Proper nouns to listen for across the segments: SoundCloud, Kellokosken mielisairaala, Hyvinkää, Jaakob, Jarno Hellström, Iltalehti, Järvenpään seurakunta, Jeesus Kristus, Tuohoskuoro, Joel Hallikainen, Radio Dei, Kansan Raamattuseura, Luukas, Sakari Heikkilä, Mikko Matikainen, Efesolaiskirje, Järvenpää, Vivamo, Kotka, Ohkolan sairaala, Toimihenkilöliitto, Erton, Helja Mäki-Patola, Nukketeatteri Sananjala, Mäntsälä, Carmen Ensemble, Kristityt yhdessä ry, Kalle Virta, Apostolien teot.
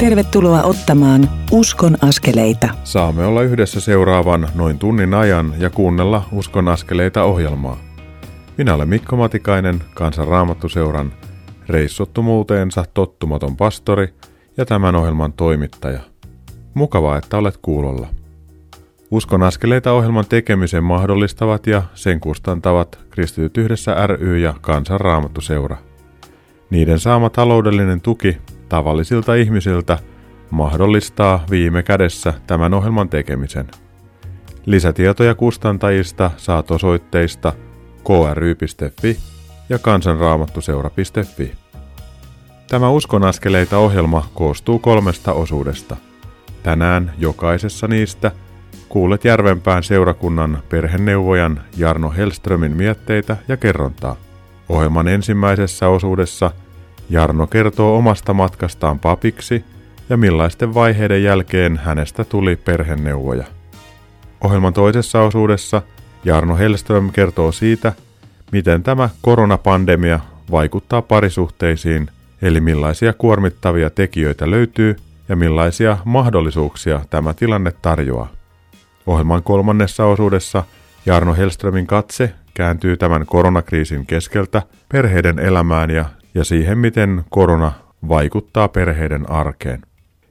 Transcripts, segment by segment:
Tervetuloa ottamaan Uskon askeleita. Saamme olla yhdessä seuraavan noin tunnin ajan ja kuunnella Uskon askeleita -ohjelmaa. Minä olen Mikko Matikainen, Kansan Raamattuseuran reissottomuuteensa tottumaton pastori ja tämän ohjelman toimittaja. Mukavaa, että olet kuulolla. Uskon askeleita -ohjelman tekemisen mahdollistavat ja sen kustantavat Kristityt yhdessä ry ja Kansan Raamattuseura. Niiden saama taloudellinen tuki tavallisilta ihmisiltä mahdollistaa viime kädessä tämän ohjelman tekemisen. Lisätietoja kustantajista saat osoitteista kry.fi ja kansanraamattuseura.fi. Tämä Uskon askeleita -ohjelma koostuu 3 osuudesta. Tänään jokaisessa niistä kuulet Järvenpään seurakunnan perheneuvojan Jarno Hellströmin mietteitä ja kerrontaa. Ohjelman ensimmäisessä osuudessa Jarno kertoo omasta matkastaan papiksi ja millaisten vaiheiden jälkeen hänestä tuli perheneuvoja. Ohjelman toisessa osuudessa Jarno Hellström kertoo siitä, miten tämä koronapandemia vaikuttaa parisuhteisiin, eli millaisia kuormittavia tekijöitä löytyy ja millaisia mahdollisuuksia tämä tilanne tarjoaa. Ohjelman 3. osuudessa Jarno Hellströmin katse kääntyy tämän koronakriisin keskeltä perheiden elämään ja siihen, miten korona vaikuttaa perheiden arkeen.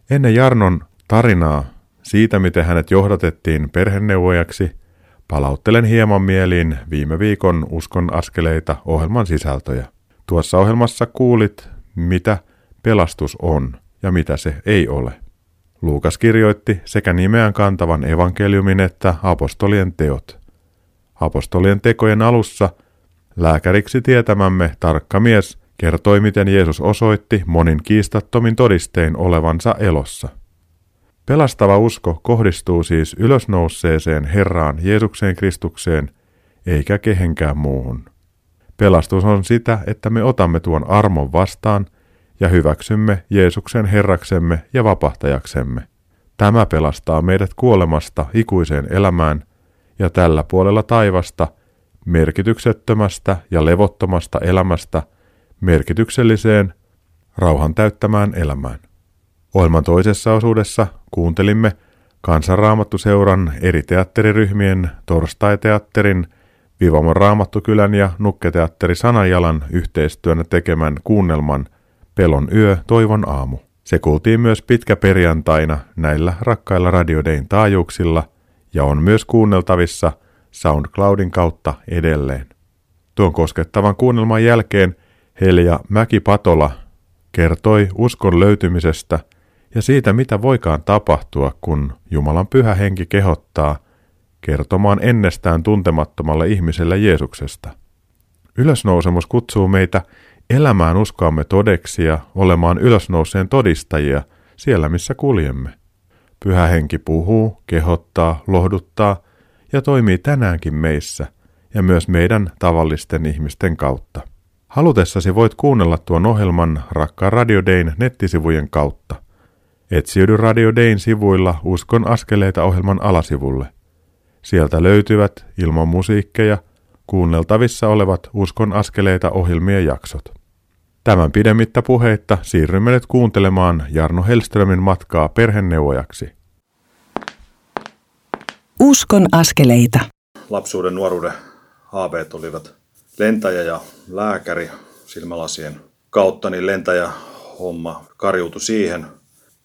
Ennen Jarnon tarinaa siitä, miten hänet johdatettiin perheneuvojaksi, palauttelen hieman mieliin viime viikon Uskon askeleita -ohjelman sisältöjä. Tuossa ohjelmassa kuulit, mitä pelastus on ja mitä se ei ole. Luukas kirjoitti sekä nimeään kantavan evankeliumin että apostolien teot. Apostolien tekojen alussa lääkäriksi tietämämme tarkka mies kertoi, miten Jeesus osoitti monin kiistattomin todistein olevansa elossa. Pelastava usko kohdistuu siis ylösnousseeseen Herraan Jeesukseen Kristukseen, eikä kehenkään muuhun. Pelastus on sitä, että me otamme tuon armon vastaan ja hyväksymme Jeesuksen Herraksemme ja vapahtajaksemme. Tämä pelastaa meidät kuolemasta ikuiseen elämään ja tällä puolella taivasta, merkityksettömästä ja levottomasta elämästä merkitykselliseen, rauhan täyttämään elämään. Ohjelman toisessa osuudessa kuuntelimme Kansanraamattuseuran eri teatteriryhmien Torstaiteatterin, Vivamon Raamattukylän ja Nukketeatteri Sananjalan yhteistyönä tekemän kuunnelman Pelon yö, toivon aamu. Se kuultiin myös pitkäperjantaina näillä rakkailla Radio Dein taajuuksilla ja on myös kuunneltavissa SoundCloudin kautta edelleen. Tuon koskettavan kuunnelman jälkeen Helja Mäki-Patola kertoi uskon löytymisestä ja siitä, mitä voikaan tapahtua, kun Jumalan Pyhä Henki kehottaa kertomaan ennestään tuntemattomalle ihmiselle Jeesuksesta. Ylösnousemus kutsuu meitä elämään uskoamme todeksi ja olemaan ylösnouseen todistajia siellä, missä kuljemme. Pyhä Henki puhuu, kehottaa, lohduttaa ja toimii tänäänkin meissä ja myös meidän tavallisten ihmisten kautta. Halutessasi voit kuunnella tuon ohjelman rakkaan Radio Dein nettisivujen kautta. Etsiydy Radio Dein sivuilla Uskon askeleita -ohjelman alasivulle. Sieltä löytyvät ilman musiikkeja kuunneltavissa olevat Uskon askeleita -ohjelmien jaksot. Tämän pidemmittä puheitta siirrymme nyt kuuntelemaan Jarno Hellströmin matkaa perheneuvojaksi. Uskon askeleita. Lapsuuden, nuoruuden haaveet olivat lentäjä ja lääkäri. Silmälasien kautta niin lentäjä homma karjuutui siihen.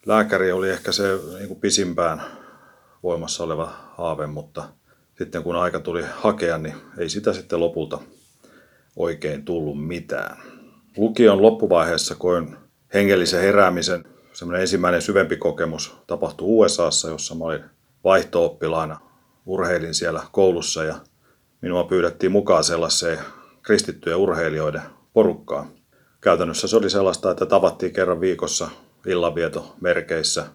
Lääkäri oli ehkä se niin kuin pisimpään voimassa oleva haave, mutta sitten kun aika tuli hakea, niin ei sitä sitten lopulta oikein tullut mitään. Lukion loppuvaiheessa koin hengellisen heräämisen. Semmoinen ensimmäinen syvempi kokemus tapahtui USA:ssa, jossa mä olin vaihto-oppilaana. Urheilin siellä koulussa ja minua pyydettiin mukaan sellaiseen kristittyjen urheilijoiden porukkaan. Käytännössä se oli sellaista, että tavattiin kerran viikossa illanvietomerkeissä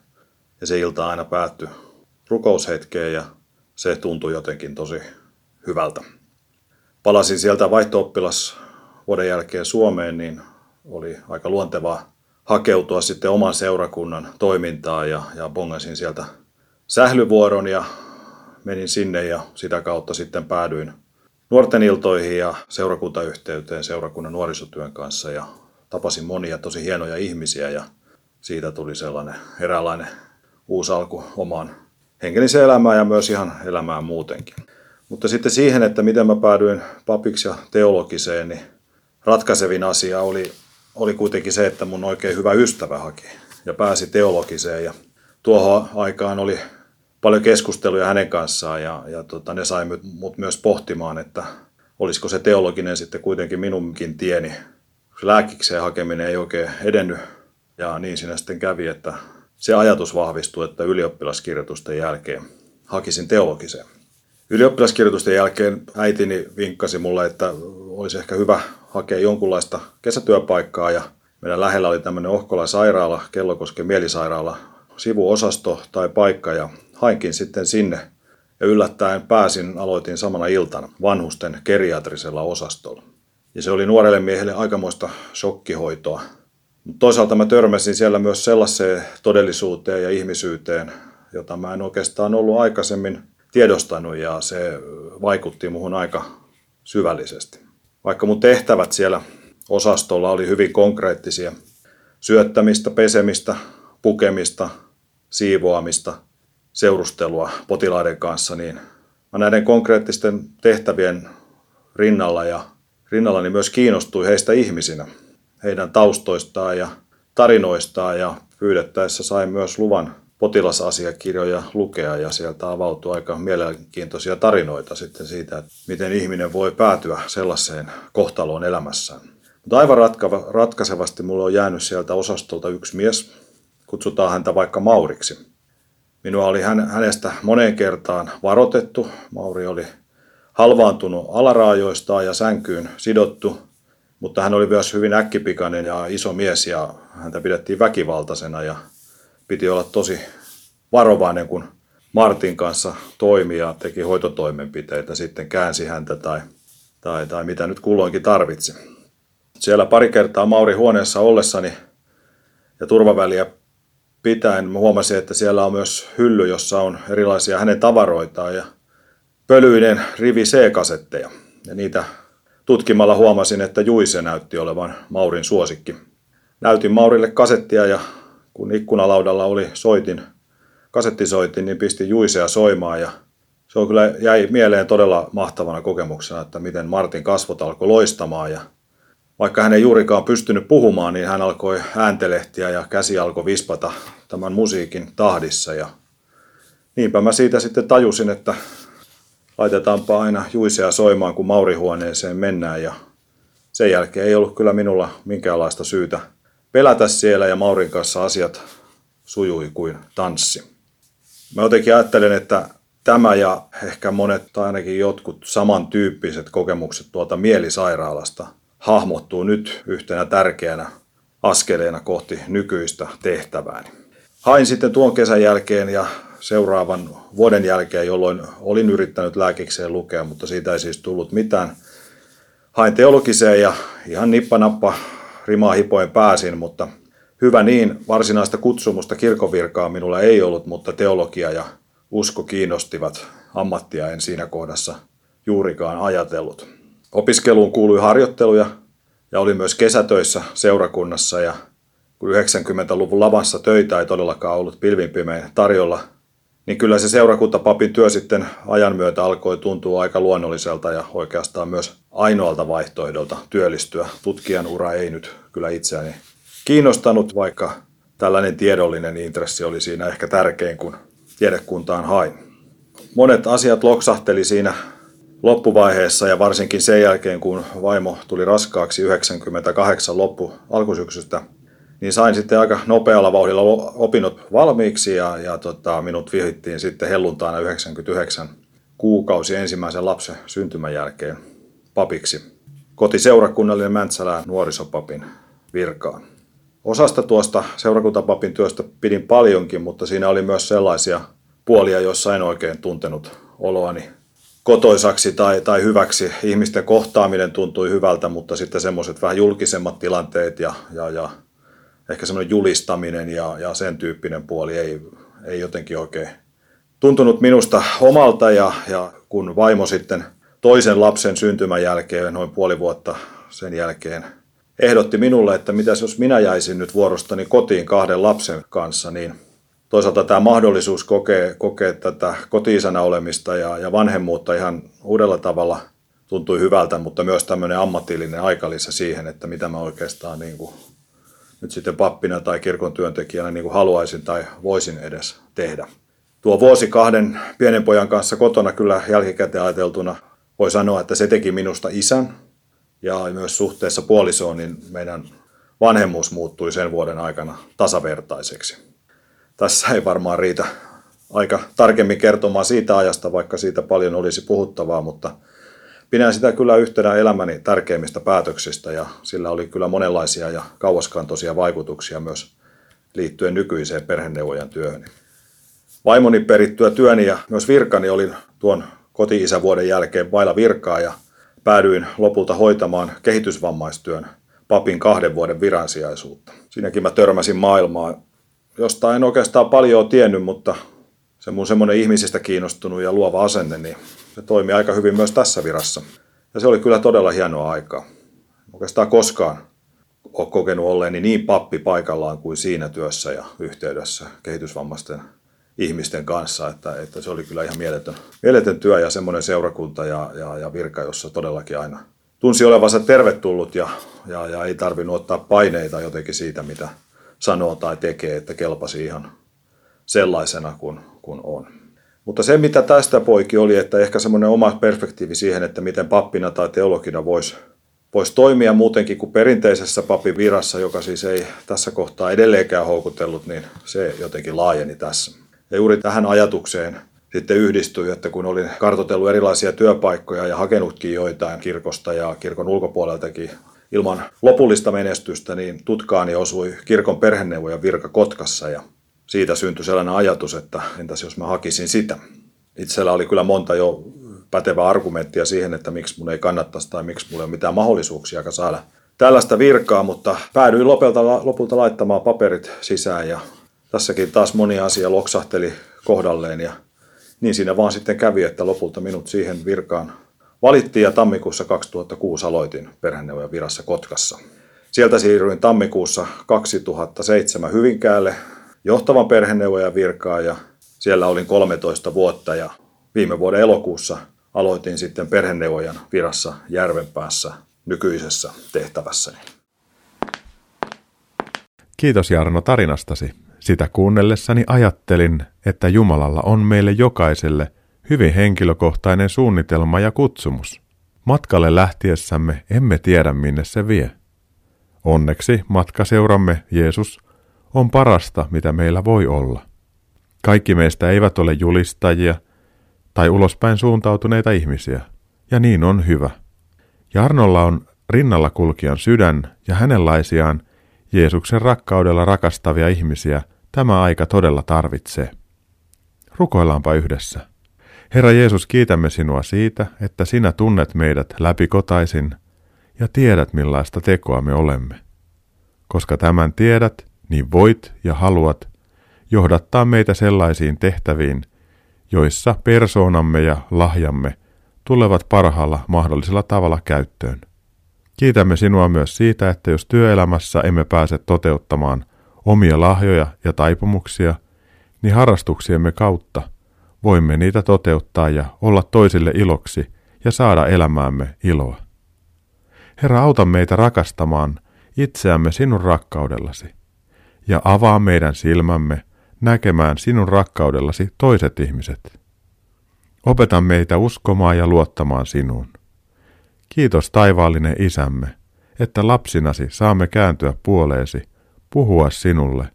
ja se ilta aina päättyi rukoushetkeen ja se tuntui jotenkin tosi hyvältä. Palasin sieltä vaihto-oppilas vuoden jälkeen Suomeen, niin oli aika luontevaa hakeutua sitten oman seurakunnan toimintaan ja bongasin sieltä sählyvuoron ja menin sinne ja sitä kautta sitten päädyin nuorten iltoihin ja seurakuntayhteyteen seurakunnan nuorisotyön kanssa ja tapasin monia tosi hienoja ihmisiä ja siitä tuli sellainen eräänlainen uusi alku omaan henkelliseen elämään ja myös ihan elämään muutenkin. Mutta sitten siihen, että miten mä päädyin papiksi ja teologiseen, niin ratkaisevin asia oli kuitenkin se, että mun oikein hyvä ystävä haki ja pääsi teologiseen. Ja tuohon aikaan oli paljon keskusteluja hänen kanssaan ja ne sai mut myös pohtimaan, että olisiko se teologinen sitten kuitenkin minunkin tieni. Lääkikseen hakeminen ei oikein edennyt ja niin siinä sitten kävi, että se ajatus vahvistui, että ylioppilaskirjoitusten jälkeen hakisin teologiseen. Ylioppilaskirjoitusten jälkeen äitini vinkkasi mulle, että olisi ehkä hyvä hakea jonkunlaista kesätyöpaikkaa ja meidän lähellä oli tämmöinen Ohkolan sairaala, Kellokosken mielisairaala, sivuosasto tai paikka ja hainkin sitten sinne ja yllättäen aloitin samana iltana vanhusten geriatrisella osastolla. Ja se oli nuorelle miehelle aikamoista shokkihoitoa. Mutta toisaalta mä törmäsin siellä myös sellaiseen todellisuuteen ja ihmisyyteen, jota mä en oikeastaan ollut aikaisemmin tiedostanut ja se vaikutti muhun aika syvällisesti. Vaikka mun tehtävät siellä osastolla oli hyvin konkreettisia, syöttämistä, pesemistä, pukemista, siivoamista, seurustelua potilaiden kanssa, niin mä näiden konkreettisten tehtävien rinnallani myös kiinnostui heistä ihmisinä, heidän taustoistaan ja tarinoistaan ja pyydettäessä sain myös luvan potilasasiakirjoja lukea ja sieltä avautui aika mielenkiintoisia tarinoita sitten siitä, että miten ihminen voi päätyä sellaiseen kohtaloon elämässään. Mutta aivan ratkaisevasti mulle on jäänyt sieltä osastolta yksi mies, kutsutaan häntä vaikka Mauriksi. Minua oli hänestä moneen kertaan varoitettu, Mauri oli halvaantunut alaraajoistaan ja sänkyyn sidottu, mutta hän oli myös hyvin äkkipikainen ja iso mies ja häntä pidettiin väkivaltaisena ja piti olla tosi varovainen, kun Martin kanssa toimi ja teki hoitotoimenpiteitä, sitten käänsi häntä tai mitä nyt kulloinkin tarvitsi. Siellä pari kertaa Mauri huoneessa ollessani ja turvaväliä pitäen huomasin, että siellä on myös hylly, jossa on erilaisia hänen tavaroitaan ja pölyinen rivi C-kasetteja. Ja niitä tutkimalla huomasin, että Juise näytti olevan Maurin suosikki. Näytin Maurille kasettia ja kun ikkunalaudalla oli kasettisoitin, niin pistin Juisea soimaan. Ja se on kyllä jäi mieleen todella mahtavana kokemuksena, että miten Martin kasvot alkoi loistamaan. Ja vaikka hän ei juurikaan pystynyt puhumaan, niin hän alkoi ääntelehtiä ja käsi alkoi vispata tämän musiikin tahdissa. Ja niinpä mä siitä sitten tajusin, että laitetaanpa aina Juisea soimaan, kun Maurihuoneeseen mennään. Ja sen jälkeen ei ollut kyllä minulla minkäänlaista syytä pelätä siellä ja Maurin kanssa asiat sujui kuin tanssi. Mä jotenkin ajattelen, että tämä ja ehkä monet tai ainakin jotkut samantyyppiset kokemukset tuolta mielisairaalasta hahmottuu nyt yhtenä tärkeänä askeleena kohti nykyistä tehtävääni. Hain sitten tuon kesän jälkeen ja seuraavan vuoden jälkeen, jolloin olin yrittänyt lääkikseen lukea, mutta siitä ei siis tullut mitään. Hain teologiseen ja ihan nippanappa rimaa hipoen pääsin, mutta hyvä niin, varsinaista kutsumusta kirkonvirkaa minulla ei ollut, mutta teologia ja usko kiinnostivat. Ammattia en siinä kohdassa juurikaan ajatellut. Opiskeluun kuului harjoitteluja ja olin myös kesätöissä seurakunnassa ja kun 90-luvun lamassa töitä ei todellakaan ollut pilvin pimein tarjolla, niin kyllä se seurakuntapapin työ sitten ajan myötä alkoi tuntua aika luonnolliselta ja oikeastaan myös ainoalta vaihtoehdolta työllistyä. Tutkijan ura ei nyt kyllä itseäni kiinnostanut, vaikka tällainen tiedollinen intressi oli siinä ehkä tärkein, kun tiedekuntaan hain. Monet asiat loksahteli siinä loppuvaiheessa ja varsinkin sen jälkeen, kun vaimo tuli raskaaksi 98 alkusyksystä, niin sain sitten aika nopealla vauhdilla opinnot valmiiksi ja minut vihittiin sitten helluntaina 99 kuukausi ensimmäisen lapsen syntymän jälkeen papiksi. Kotiseurakunnalle Mäntsälään nuorisopapin virkaan. Osasta tuosta seurakuntapapin työstä pidin paljonkin, mutta siinä oli myös sellaisia puolia, joissa en oikein tuntenut oloani kotoisaksi tai hyväksi. Ihmisten kohtaaminen tuntui hyvältä, mutta sitten semmoiset vähän julkisemmat tilanteet ja ehkä semmoinen julistaminen ja sen tyyppinen puoli ei jotenkin oikein tuntunut minusta omalta. Ja kun vaimo sitten toisen lapsen syntymän jälkeen, noin puoli vuotta sen jälkeen, ehdotti minulle, että mitäs jos minä jäisin nyt vuorostani kotiin kahden lapsen kanssa, niin toisaalta tämä mahdollisuus kokea tätä koti-isänä olemista ja vanhemmuutta ihan uudella tavalla tuntui hyvältä, mutta myös tämmöinen ammatillinen aikalisä siihen, että mitä mä oikeastaan niin kuin nyt sitten pappina tai kirkon työntekijänä niin kuin haluaisin tai voisin edes tehdä. Tuo vuosi kahden pienen pojan kanssa kotona kyllä jälkikäteen ajateltuna voi sanoa, että se teki minusta isän ja myös suhteessa puolisoon, niin meidän vanhemmuus muuttui sen vuoden aikana tasavertaiseksi. Tässä ei varmaan riitä aika tarkemmin kertomaan siitä ajasta, vaikka siitä paljon olisi puhuttavaa, mutta pidän sitä kyllä yhtenä elämäni tärkeimmistä päätöksistä ja sillä oli kyllä monenlaisia ja kauaskantoisia vaikutuksia myös liittyen nykyiseen perheneuvojan työhön. Vaimoni perittyä työni ja myös virkani olin tuon koti-isävuoden jälkeen vailla virkaa ja päädyin lopulta hoitamaan kehitysvammaistyön papin 2 vuoden viransijaisuutta. Siinäkin mä törmäsin maailmaa, josta en oikeastaan paljon tiennyt, mutta se mun semmoinen ihmisistä kiinnostunut ja luova asenne, niin se toimi aika hyvin myös tässä virassa. Ja se oli kyllä todella hienoa aikaa. Oikeastaan koskaan ole kokenut olleeni niin pappi paikallaan kuin siinä työssä ja yhteydessä kehitysvammaisten ihmisten kanssa, että se oli kyllä ihan mieletön työ ja semmoinen seurakunta ja virka, jossa todellakin aina tunsi olevansa tervetullut ja ei tarvinnut ottaa paineita jotenkin siitä, mitä sanoo tai tekee, että kelpasi ihan sellaisena kuin on. Mutta se, mitä tästä poiki, oli, että ehkä semmoinen oma perspektiivi siihen, että miten pappina tai teologina voisi toimia muutenkin kuin perinteisessä papin virassa, joka siis ei tässä kohtaa edelleenkään houkutellut, niin se jotenkin laajeni tässä. Ja juuri tähän ajatukseen sitten yhdistyi, että kun olin kartoitellut erilaisia työpaikkoja ja hakenutkin joitain kirkosta ja kirkon ulkopuoleltakin ilman lopullista menestystä, niin tutkaani osui kirkon perheneuvojan virka Kotkassa ja siitä syntyi sellainen ajatus, että entäs jos mä hakisin sitä. Itsellä oli kyllä monta jo pätevää argumenttia siihen, että miksi mun ei kannattaisi tai miksi mulla ei ole mitään mahdollisuuksia saada tällaista virkaa, mutta päädyin lopulta laittamaan paperit sisään ja tässäkin taas moni asia loksahteli kohdalleen ja niin siinä vaan sitten kävi, että lopulta minut siihen virkaan valittiin ja tammikuussa 2006 aloitin perheneuvojan virassa Kotkassa. Sieltä siirryin tammikuussa 2007 Hyvinkäälle johtavan perheneuvojan virkaan ja siellä olin 13 vuotta ja viime vuoden elokuussa aloitin sitten perheneuvojan virassa Järvenpäässä nykyisessä tehtävässäni. Kiitos Jarno tarinastasi. Sitä kuunnellessani ajattelin, että Jumalalla on meille jokaiselle hyvin henkilökohtainen suunnitelma ja kutsumus. Matkalle lähtiessämme emme tiedä, minne se vie. Onneksi matkaseuramme Jeesus on parasta, mitä meillä voi olla. Kaikki meistä eivät ole julistajia tai ulospäin suuntautuneita ihmisiä, ja niin on hyvä. Jarnolla on rinnalla kulkijan sydän ja hänenlaisiaan Jeesuksen rakkaudella rakastavia ihmisiä tämä aika todella tarvitsee. Rukoillaanpa yhdessä. Herra Jeesus, kiitämme sinua siitä, että sinä tunnet meidät läpikotaisin ja tiedät millaista tekoa me olemme. Koska tämän tiedät, niin voit ja haluat johdattaa meitä sellaisiin tehtäviin, joissa persoonamme ja lahjamme tulevat parhaalla mahdollisella tavalla käyttöön. Kiitämme sinua myös siitä, että jos työelämässä emme pääse toteuttamaan omia lahjoja ja taipumuksia, niin harrastuksiemme kautta voimme niitä toteuttaa ja olla toisille iloksi ja saada elämäämme iloa. Herra, auta meitä rakastamaan itseämme sinun rakkaudellasi ja avaa meidän silmämme näkemään sinun rakkaudellasi toiset ihmiset. Opeta meitä uskomaan ja luottamaan sinuun. Kiitos taivaallinen Isämme, että lapsinasi saamme kääntyä puoleesi, puhua sinulle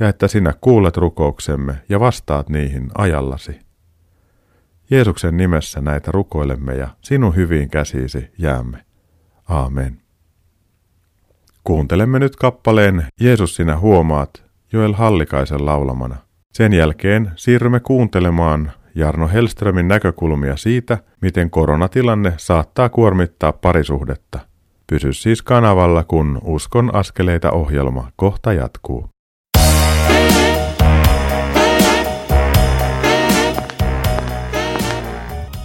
ja että sinä kuulet rukouksemme ja vastaat niihin ajallasi. Jeesuksen nimessä näitä rukoilemme ja sinun hyviin käsiisi jäämme. Aamen. Kuuntelemme nyt kappaleen Jeesus sinä huomaat Joel Hallikaisen laulamana. Sen jälkeen siirrymme kuuntelemaan Jarno Hellströmin näkökulmia siitä, miten koronatilanne saattaa kuormittaa parisuhdetta. Pysy siis kanavalla, kun Uskon askeleita -ohjelma kohta jatkuu.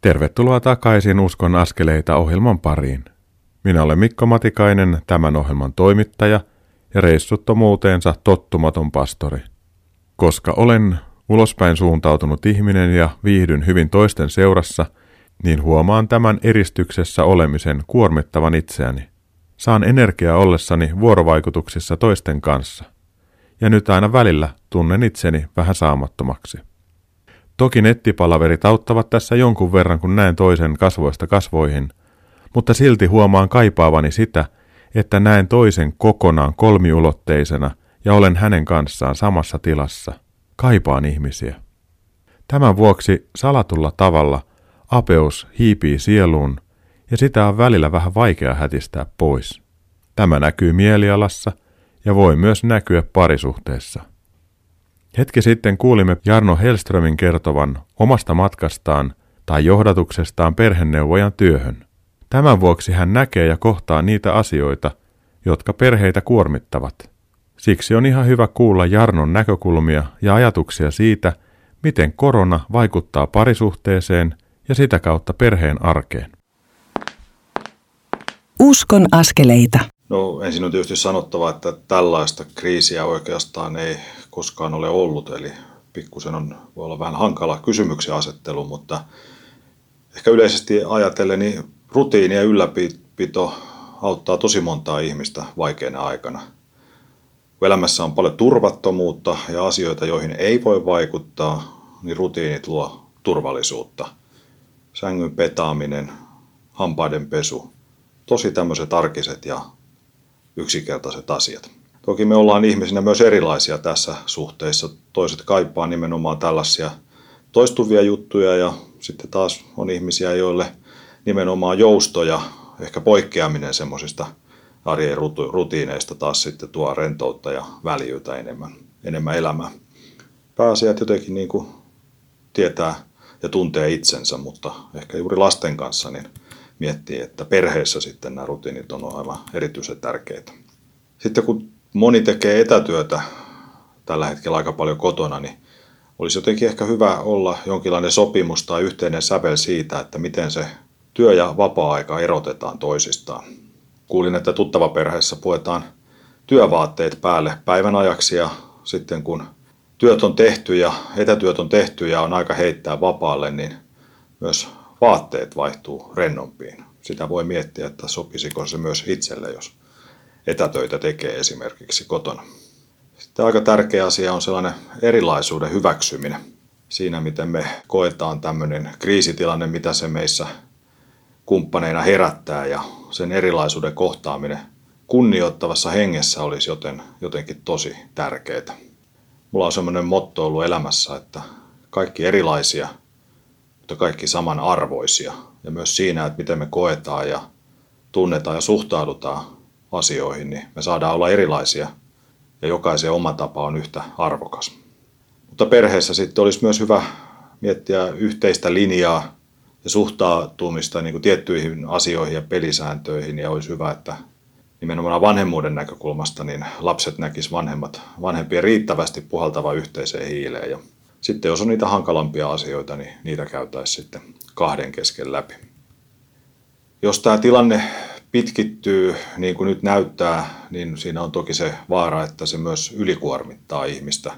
Tervetuloa takaisin Uskon askeleita -ohjelman pariin. Minä olen Mikko Matikainen, tämän ohjelman toimittaja ja reissuttomuuteensa tottumaton pastori. Koska olen ulospäin suuntautunut ihminen ja viihdyn hyvin toisten seurassa, niin huomaan tämän eristyksessä olemisen kuormittavan itseäni. Saan energiaa ollessani vuorovaikutuksissa toisten kanssa. Ja nyt aina välillä tunnen itseni vähän saamattomaksi. Toki nettipalaverit auttavat tässä jonkun verran, kun näen toisen kasvoista kasvoihin, mutta silti huomaan kaipaavani sitä, että näen toisen kokonaan kolmiulotteisena ja olen hänen kanssaan samassa tilassa. Kaipaan ihmisiä. Tämän vuoksi salatulla tavalla apeus hiipii sieluun ja sitä on välillä vähän vaikea hätistää pois. Tämä näkyy mielialassa ja voi myös näkyä parisuhteessa. Hetki sitten kuulimme Jarno Hellströmin kertovan omasta matkastaan tai johdatuksestaan perheneuvojan työhön. Tämän vuoksi hän näkee ja kohtaa niitä asioita, jotka perheitä kuormittavat. Siksi on ihan hyvä kuulla Jarnon näkökulmia ja ajatuksia siitä, miten korona vaikuttaa parisuhteeseen ja sitä kautta perheen arkeen. Uskon askeleita. No, ensin on tietysti sanottava, että tällaista kriisiä oikeastaan ei koskaan ole ollut, eli pikkusen voi olla vähän hankala kysymyksen asettelu, mutta ehkä yleisesti ajatellen niin rutiini ja ylläpito auttaa tosi montaa ihmistä vaikeana aikana. Elämässä on paljon turvattomuutta ja asioita, joihin ei voi vaikuttaa, niin rutiinit luo turvallisuutta. Sängyn petaaminen, hampaiden pesu, tosi tämmöiset arkiset ja yksinkertaiset asiat. Toki me ollaan ihmisinä myös erilaisia tässä suhteessa. Toiset kaipaa nimenomaan tällaisia toistuvia juttuja ja sitten taas on ihmisiä, joille nimenomaan jousto ja ehkä poikkeaminen semmoisista arjen rutiineista taas sitten tuo rentoutta ja väljyyttä enemmän elämää. Pääasiat jotenkin niin kuin tietää ja tuntee itsensä, mutta ehkä juuri lasten kanssa niin miettii, että perheessä sitten nämä rutiinit on aivan erityisen tärkeitä. Sitten kun moni tekee etätyötä tällä hetkellä aika paljon kotona, niin olisi jotenkin ehkä hyvä olla jonkinlainen sopimus tai yhteinen sävel siitä, että miten se työ- ja vapaa-aika erotetaan toisistaan. Kuulin, että tuttavaperheessä puetaan työvaatteet päälle päivän ajaksi ja sitten kun työt on tehty ja etätyöt on tehty ja on aika heittää vapaalle, niin myös vaatteet vaihtuu rennompiin. Sitä voi miettiä, että sopisiko se myös itselle, jos etätöitä tekee esimerkiksi kotona. Sitten aika tärkeä asia on sellainen erilaisuuden hyväksyminen. Siinä, miten me koetaan tämmöinen kriisitilanne, mitä se meissä kumppaneina herättää ja sen erilaisuuden kohtaaminen kunnioittavassa hengessä olisi jotenkin tosi tärkeää. Mulla on semmoinen motto ollut elämässä, että kaikki erilaisia, mutta kaikki samanarvoisia. Ja myös siinä, että miten me koetaan ja tunnetaan ja suhtaudutaan asioihin, niin me saadaan olla erilaisia ja jokaisen oma tapa on yhtä arvokas. Mutta perheessä sitten olisi myös hyvä miettiä yhteistä linjaa ja suhtautumista niin kuin tiettyihin asioihin ja pelisääntöihin, ja olisi hyvä, että nimenomaan vanhemmuuden näkökulmasta niin lapset näkisivät vanhempien riittävästi puhaltava yhteiseen hiileen. Ja sitten jos on niitä hankalampia asioita, niin niitä käytäisiin sitten kahden kesken läpi. Jos tämä tilanne pitkittyy, niin kuin nyt näyttää, niin siinä on toki se vaara, että se myös ylikuormittaa ihmistä.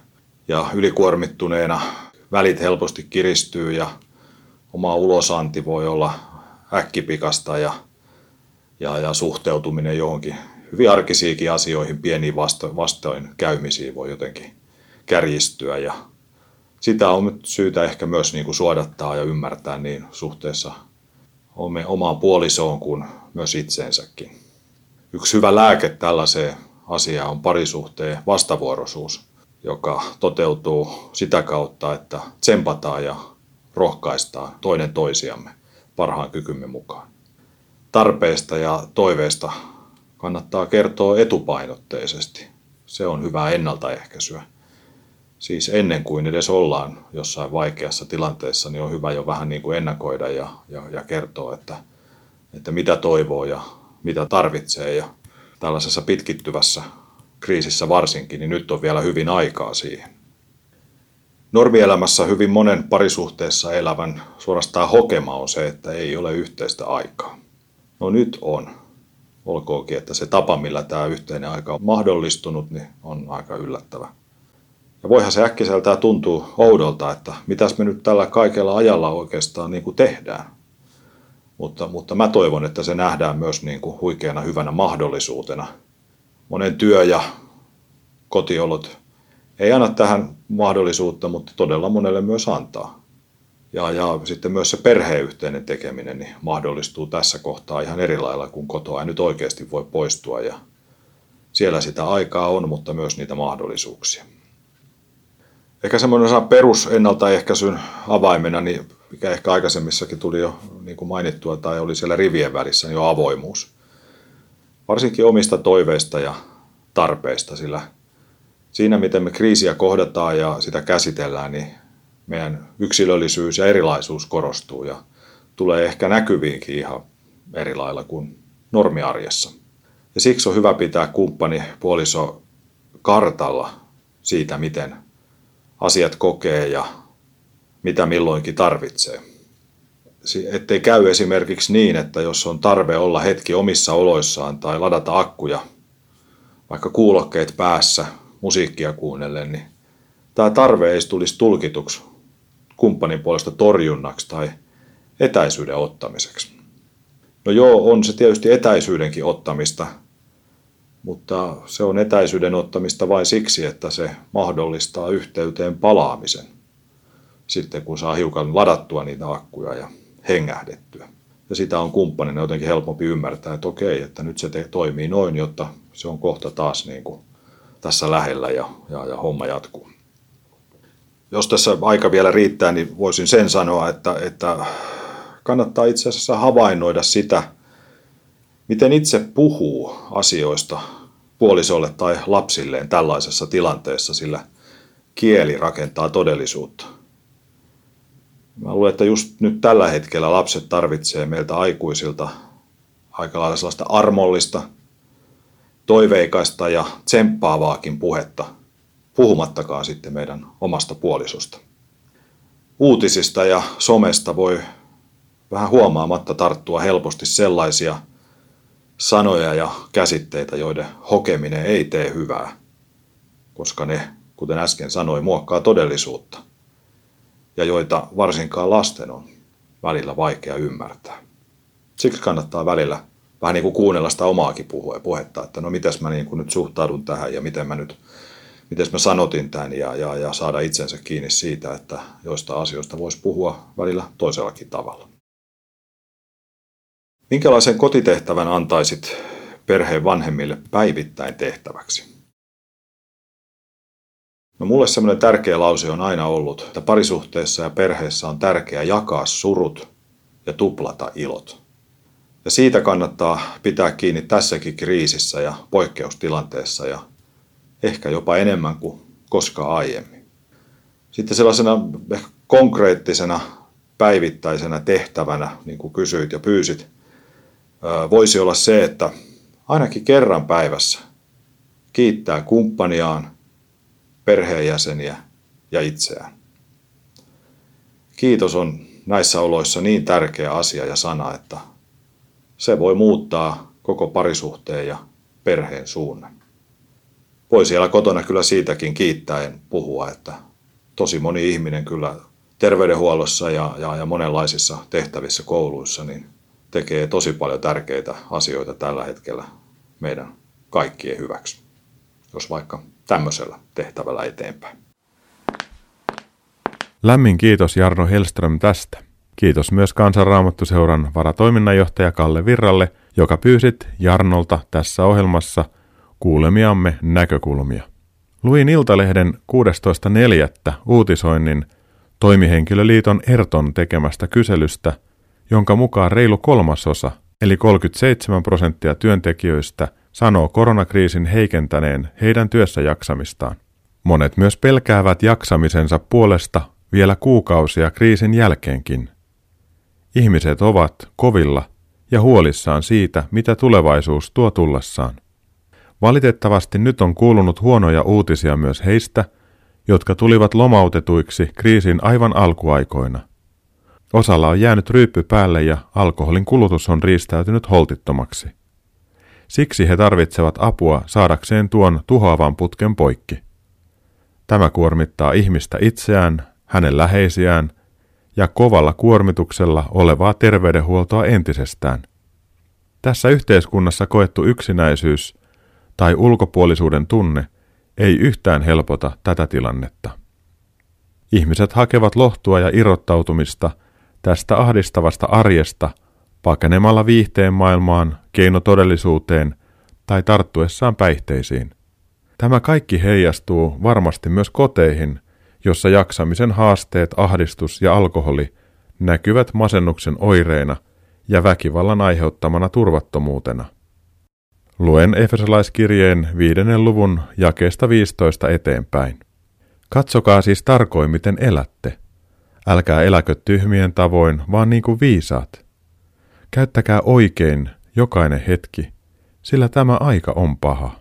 Ja ylikuormittuneena välit helposti kiristyy ja oma ulosanti voi olla äkkipikasta ja suhteutuminen johonkin hyvin arkisiinkin asioihin, pieniin vastoinkäymisiin voi jotenkin kärjistyä. Ja sitä on nyt syytä ehkä myös niin kuin suodattaa ja ymmärtää niin suhteessa omaan puolisoon kuin myös itseensäkin. Yksi hyvä lääke tällaiseen asiaan on parisuhteen vastavuoroisuus, joka toteutuu sitä kautta, että tsempataan ja rohkaistaan toinen toisiamme parhaan kykymme mukaan. Tarpeista ja toiveista kannattaa kertoa etupainotteisesti. Se on hyvää ennaltaehkäisyä. Siis ennen kuin edes ollaan jossain vaikeassa tilanteessa, niin on hyvä jo vähän niin kuin ennakoida ja kertoa, että mitä toivoo ja mitä tarvitsee. Ja tällaisessa pitkittyvässä kriisissä varsinkin, niin nyt on vielä hyvin aikaa siihen. Normielämässä hyvin monen parisuhteessa elävän suorastaan hokema on se, että ei ole yhteistä aikaa. No nyt on. Olkoonkin, että se tapa, millä tämä yhteinen aika on mahdollistunut, niin on aika yllättävä. Ja voihan se äkkiseltään tuntuu oudolta, että mitäs me nyt tällä kaikella ajalla oikeastaan niin kuin tehdään. Mutta mä toivon, että se nähdään myös niin kuin huikeana hyvänä mahdollisuutena. Monen työ ja kotiolot ei anna tähän mahdollisuutta, mutta todella monelle myös antaa. Ja sitten myös se perheen yhteinen tekeminen niin mahdollistuu tässä kohtaa ihan eri lailla, kun kotoa ei nyt oikeasti voi poistua. Ja siellä sitä aikaa on, mutta myös niitä mahdollisuuksia. Ehkä semmoinen perusennaltaehkäisyn avaimena, niin mikä ehkä aikaisemmissakin tuli jo niin kuin mainittua tai oli siellä rivien välissä, niin on avoimuus. Varsinkin omista toiveista ja tarpeista, sillä siinä miten me kriisiä kohdataan ja sitä käsitellään, niin meidän yksilöllisyys ja erilaisuus korostuu ja tulee ehkä näkyviinkin ihan eri lailla kuin normiarjessa. Ja siksi on hyvä pitää kumppani puoliso kartalla siitä, miten asiat kokee ja mitä milloinkin tarvitsee. Ettei käy esimerkiksi niin, että jos on tarve olla hetki omissa oloissaan tai ladata akkuja, vaikka kuulokkeet päässä musiikkia kuunnellen, niin tämä tarve ei tulisi tulkituksi kumppanin puolesta torjunnaksi tai etäisyyden ottamiseksi. No joo, on se tietysti etäisyydenkin ottamista, mutta se on etäisyyden ottamista vain siksi, että se mahdollistaa yhteyteen palaamisen. Sitten kun saa hiukan ladattua niitä akkuja ja hengähdettyä. Ja sitä on kumppanina jotenkin helpompi ymmärtää, että okei, että nyt se toimii noin, jotta se on kohta taas niin kuin tässä lähellä ja homma jatkuu. Jos tässä aika vielä riittää, niin voisin sen sanoa, että kannattaa itse asiassa havainnoida sitä, miten itse puhuu asioista puolisolle tai lapsilleen tällaisessa tilanteessa, sillä kieli rakentaa todellisuutta. Mä luulen, että just nyt tällä hetkellä lapset tarvitsee meiltä aikuisilta aika lailla sellaista armollista, toiveikaista ja tsemppaavaakin puhetta, puhumattakaan sitten meidän omasta puolisosta. Uutisista ja somesta voi vähän huomaamatta tarttua helposti sellaisia sanoja ja käsitteitä, joiden hokeminen ei tee hyvää, koska ne, kuten äsken sanoin, muokkaa todellisuutta ja joita varsinkaan lasten on välillä vaikea ymmärtää. Siksi kannattaa välillä vähän niin kuin kuunnella sitä omaakin puhetta, että no mitäs mä niin kuin nyt suhtaudun tähän ja miten mä sanotin tämän ja saada itsensä kiinni siitä, että joista asioista voisi puhua välillä toisellakin tavalla. Minkälaisen kotitehtävän antaisit perheen vanhemmille päivittäin tehtäväksi? No mulle semmoinen tärkeä lause on aina ollut, että parisuhteessa ja perheessä on tärkeää jakaa surut ja tuplata ilot. Ja siitä kannattaa pitää kiinni tässäkin kriisissä ja poikkeustilanteessa ja ehkä jopa enemmän kuin koskaan aiemmin. Sitten sellaisena ehkä konkreettisena päivittäisenä tehtävänä, niin kuin kysyit ja pyysit, voisi olla se, että ainakin kerran päivässä kiittää kumppaniaan, perheenjäseniä ja itseään. Kiitos on näissä oloissa niin tärkeä asia ja sana, että se voi muuttaa koko parisuhteen ja perheen suunnan. Voi siellä kotona kyllä siitäkin kiittäen puhua, että tosi moni ihminen kyllä terveydenhuollossa ja monenlaisissa tehtävissä kouluissa niin tekee tosi paljon tärkeitä asioita tällä hetkellä meidän kaikkien hyväksi, jos vaikka tämmöisellä tehtävällä eteenpäin. Lämmin kiitos Jarno Hellström tästä. Kiitos myös Kansan Raamattuseuran varatoiminnanjohtaja Kalle Virralle, joka pyysit Jarnolta tässä ohjelmassa kuulemiamme näkökulmia. Luin Iltalehden 16.4. uutisoinnin Toimihenkilöliiton Erton tekemästä kyselystä, jonka mukaan reilu 1/3, eli 37% työntekijöistä sanoo koronakriisin heikentäneen heidän työssä jaksamistaan. Monet myös pelkäävät jaksamisensa puolesta vielä kuukausia kriisin jälkeenkin. Ihmiset ovat kovilla ja huolissaan siitä, mitä tulevaisuus tuo tullessaan. Valitettavasti nyt on kuulunut huonoja uutisia myös heistä, jotka tulivat lomautetuiksi kriisin aivan alkuaikoina. Osalla on jäänyt ryyppy päälle ja alkoholin kulutus on riistäytynyt holtittomaksi. Siksi he tarvitsevat apua saadakseen tuon tuhoavan putken poikki. Tämä kuormittaa ihmistä itseään, hänen läheisiään ja kovalla kuormituksella olevaa terveydenhuoltoa entisestään. Tässä yhteiskunnassa koettu yksinäisyys tai ulkopuolisuuden tunne ei yhtään helpota tätä tilannetta. Ihmiset hakevat lohtua ja irrottautumista tästä ahdistavasta arjesta pakenemalla viihteen maailmaan, keinotodellisuuteen tai tarttuessaan päihteisiin. Tämä kaikki heijastuu varmasti myös koteihin, jossa jaksamisen haasteet, ahdistus ja alkoholi näkyvät masennuksen oireina ja väkivallan aiheuttamana turvattomuutena. Luen Efesolaiskirjeen 5. luvun jakeesta 15 eteenpäin. Katsokaa siis tarkoin, miten elätte. Älkää eläkö tyhmien tavoin, vaan niin kuin viisaat. Käyttäkää oikein jokainen hetki, sillä tämä aika on paha.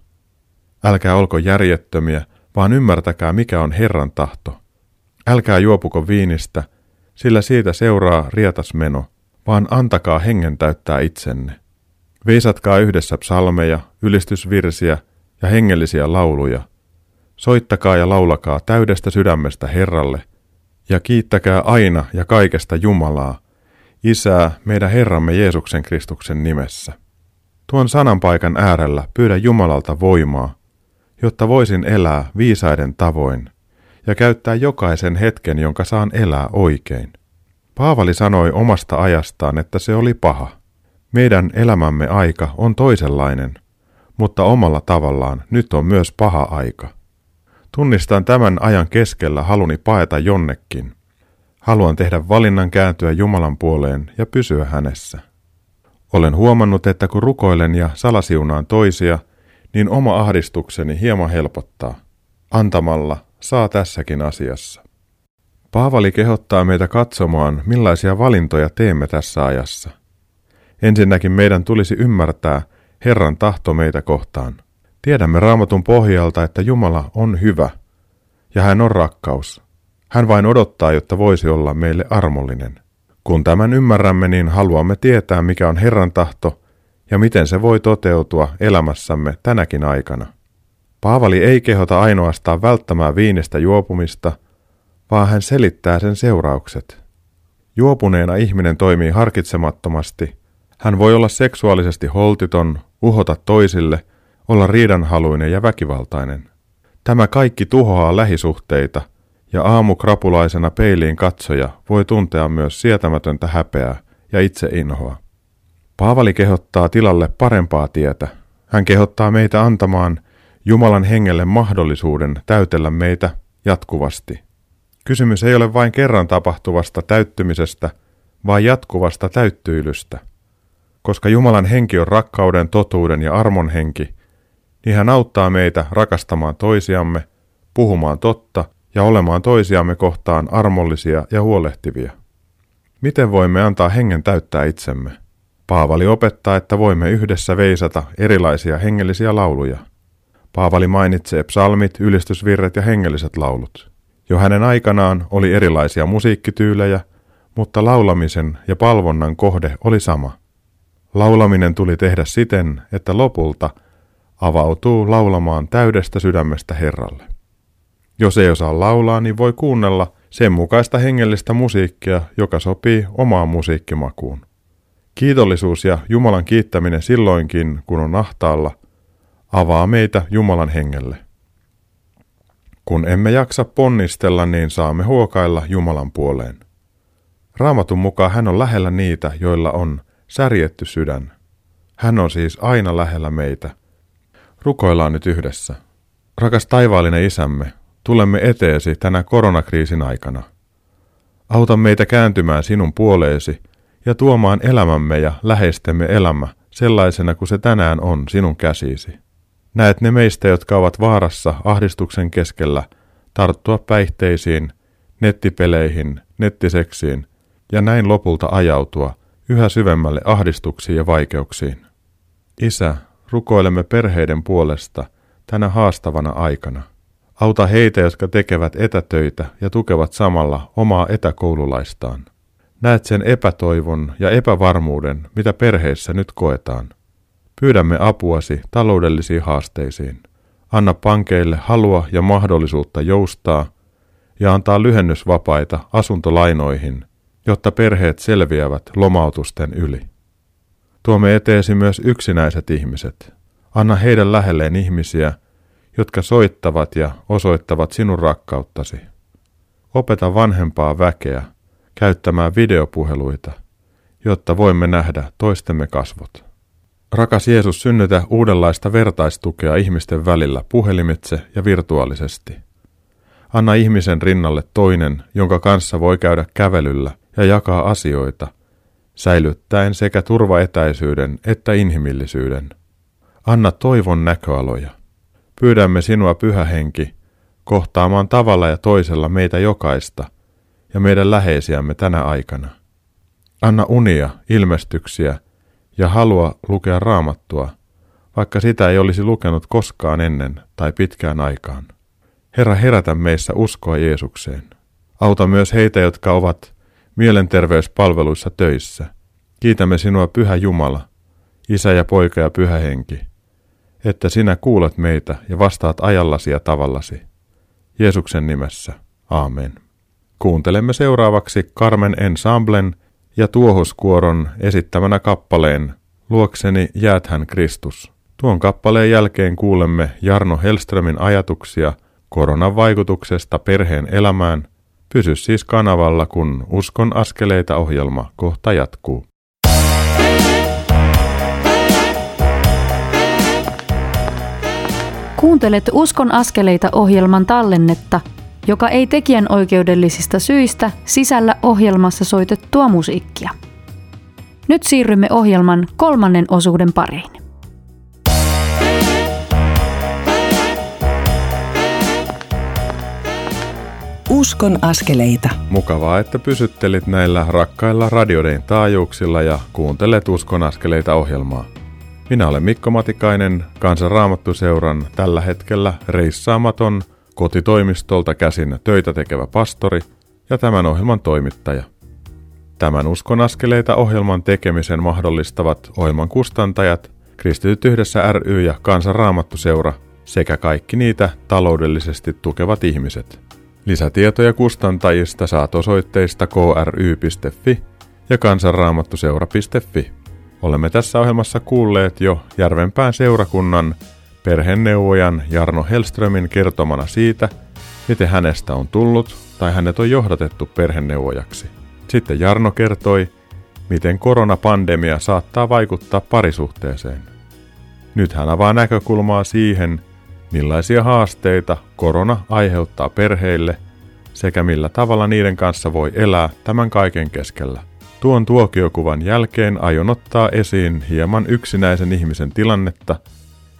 Älkää olko järjettömiä, vaan ymmärtäkää, mikä on Herran tahto. Älkää juopuko viinistä, sillä siitä seuraa rietas meno, vaan antakaa hengen täyttää itsenne. Veisatkaa yhdessä psalmeja, ylistysvirsiä ja hengellisiä lauluja. Soittakaa ja laulakaa täydestä sydämestä Herralle, ja kiittäkää aina ja kaikesta Jumalaa, Isää, meidän Herramme Jeesuksen Kristuksen nimessä. Tuon sananpaikan äärellä pyydä Jumalalta voimaa, jotta voisin elää viisaiden tavoin ja käyttää jokaisen hetken, jonka saan elää oikein. Paavali sanoi omasta ajastaan, että se oli paha. Meidän elämämme aika on toisenlainen, mutta omalla tavallaan nyt on myös paha aika. Tunnistan tämän ajan keskellä haluni paeta jonnekin. Haluan tehdä valinnan kääntyä Jumalan puoleen ja pysyä hänessä. Olen huomannut, että kun rukoilen ja salasiunaan toisia, niin oma ahdistukseni hieman helpottaa. Antamalla saa tässäkin asiassa. Paavali kehottaa meitä katsomaan, millaisia valintoja teemme tässä ajassa. Ensinnäkin meidän tulisi ymmärtää Herran tahto meitä kohtaan. Tiedämme Raamatun pohjalta, että Jumala on hyvä ja hän on rakkaus. Hän vain odottaa, jotta voisi olla meille armollinen. Kun tämän ymmärrämme, niin haluamme tietää, mikä on Herran tahto ja miten se voi toteutua elämässämme tänäkin aikana. Paavali ei kehota ainoastaan välttämään viinistä juopumista, vaan hän selittää sen seuraukset. Juopuneena ihminen toimii harkitsemattomasti. Hän voi olla seksuaalisesti holtiton, uhota toisille, olla riidanhaluinen ja väkivaltainen. Tämä kaikki tuhoaa lähisuhteita, ja aamukrapulaisena peiliin katsoja voi tuntea myös sietämätöntä häpeää ja itseinhoa. Paavali kehottaa tilalle parempaa tietä. Hän kehottaa meitä antamaan Jumalan hengelle mahdollisuuden täytellä meitä jatkuvasti. Kysymys ei ole vain kerran tapahtuvasta täyttymisestä, vaan jatkuvasta täyttyilystä. Koska Jumalan henki on rakkauden, totuuden ja armon henki, niin hän auttaa meitä rakastamaan toisiamme, puhumaan totta ja olemaan toisiamme kohtaan armollisia ja huolehtivia. Miten voimme antaa hengen täyttää itsemme? Paavali opettaa, että voimme yhdessä veisata erilaisia hengellisiä lauluja. Paavali mainitsee psalmit, ylistysvirret ja hengelliset laulut. Jo hänen aikanaan oli erilaisia musiikkityylejä, mutta laulamisen ja palvonnan kohde oli sama. Laulaminen tuli tehdä siten, että lopulta avautuu laulamaan täydestä sydämestä Herralle. Jos ei osaa laulaa, niin voi kuunnella sen mukaista hengellistä musiikkia, joka sopii omaan musiikkimakuun. Kiitollisuus ja Jumalan kiittäminen silloinkin, kun on ahtaalla, avaa meitä Jumalan hengelle. Kun emme jaksa ponnistella, niin saamme huokailla Jumalan puoleen. Raamatun mukaan hän on lähellä niitä, joilla on särjetty sydän. Hän on siis aina lähellä meitä. Rukoillaan nyt yhdessä. Rakas taivaallinen Isämme, tulemme eteesi tänä koronakriisin aikana. Auta meitä kääntymään sinun puoleesi ja tuomaan elämämme ja läheistemme elämä sellaisena kuin se tänään on sinun käsisi. Näet ne meistä, jotka ovat vaarassa ahdistuksen keskellä tarttua päihteisiin, nettipeleihin, nettiseksiin ja näin lopulta ajautua yhä syvemmälle ahdistuksiin ja vaikeuksiin. Isä, rukoilemme perheiden puolesta tänä haastavana aikana. Auta heitä, jotka tekevät etätöitä ja tukevat samalla omaa etäkoululaistaan. Näet sen epätoivon ja epävarmuuden, mitä perheissä nyt koetaan. Pyydämme apuasi taloudellisiin haasteisiin. Anna pankeille halua ja mahdollisuutta joustaa ja antaa lyhennysvapaita asuntolainoihin, jotta perheet selviävät lomautusten yli. Tuomme eteesi myös yksinäiset ihmiset. Anna heidän lähelleen ihmisiä, jotka soittavat ja osoittavat sinun rakkauttasi. Opeta vanhempaa väkeä käyttämään videopuheluita, jotta voimme nähdä toistemme kasvot. Rakas Jeesus, synnytä uudenlaista vertaistukea ihmisten välillä puhelimitse ja virtuaalisesti. Anna ihmisen rinnalle toinen, jonka kanssa voi käydä kävelyllä ja jakaa asioita, säilyttäen sekä turvaetäisyyden että inhimillisyyden. Anna toivon näköaloja. Pyydämme sinua, Pyhä Henki, kohtaamaan tavalla ja toisella meitä jokaista ja meidän läheisiämme tänä aikana. Anna unia, ilmestyksiä ja halua lukea Raamattua, vaikka sitä ei olisi lukenut koskaan ennen tai pitkään aikaan. Herra, herätä meissä uskoa Jeesukseen. Auta myös heitä, jotka ovat mielenterveyspalveluissa töissä. Kiitämme sinua, Pyhä Jumala, Isä ja Poika ja Pyhä Henki, että sinä kuulet meitä ja vastaat ajallasi ja tavallasi. Jeesuksen nimessä. Aamen. Kuuntelemme seuraavaksi Carmen Ensemblen ja Tuohoskuoron esittämänä kappaleen Luokseni jäät hän Kristus. Tuon kappaleen jälkeen kuulemme Jarno Hellströmin ajatuksia koronan vaikutuksesta perheen elämään. Pysy siis kanavalla, kun Uskon askeleita -ohjelma kohta jatkuu. Kuuntelet Uskon askeleita -ohjelman tallennetta, joka ei tekijänoikeudellisista syistä sisällä ohjelmassa soitettua musiikkia. Nyt siirrymme ohjelman kolmannen osuuden pariin. Uskon askeleita. Mukavaa, että pysyttelit näillä rakkailla Radio Dein taajuuksilla ja kuuntelet Uskon askeleita -ohjelmaa. Minä olen Mikko Matikainen, Kansan Raamattuseuran tällä hetkellä reissaamaton, kotitoimistolta käsin töitä tekevä pastori ja tämän ohjelman toimittaja. Tämän Uskon askeleita -ohjelman tekemisen mahdollistavat ohjelman kustantajat, Kristityt yhdessä ry ja Kansan Raamattuseura sekä kaikki niitä taloudellisesti tukevat ihmiset. Lisätietoja kustantajista saat osoitteista kry.fi ja kansanraamattuseura.fi. Olemme tässä ohjelmassa kuulleet jo Järvenpään seurakunnan perheneuvojan Jarno Hellströmin kertomana siitä, miten hänestä on tullut tai hänet on johdatettu perheneuvojaksi. Sitten Jarno kertoi, miten koronapandemia saattaa vaikuttaa parisuhteeseen. Nyt hän avaa näkökulmaa siihen, millaisia haasteita korona aiheuttaa perheille sekä millä tavalla niiden kanssa voi elää tämän kaiken keskellä. Tuon tuokiokuvan jälkeen aion ottaa esiin hieman yksinäisen ihmisen tilannetta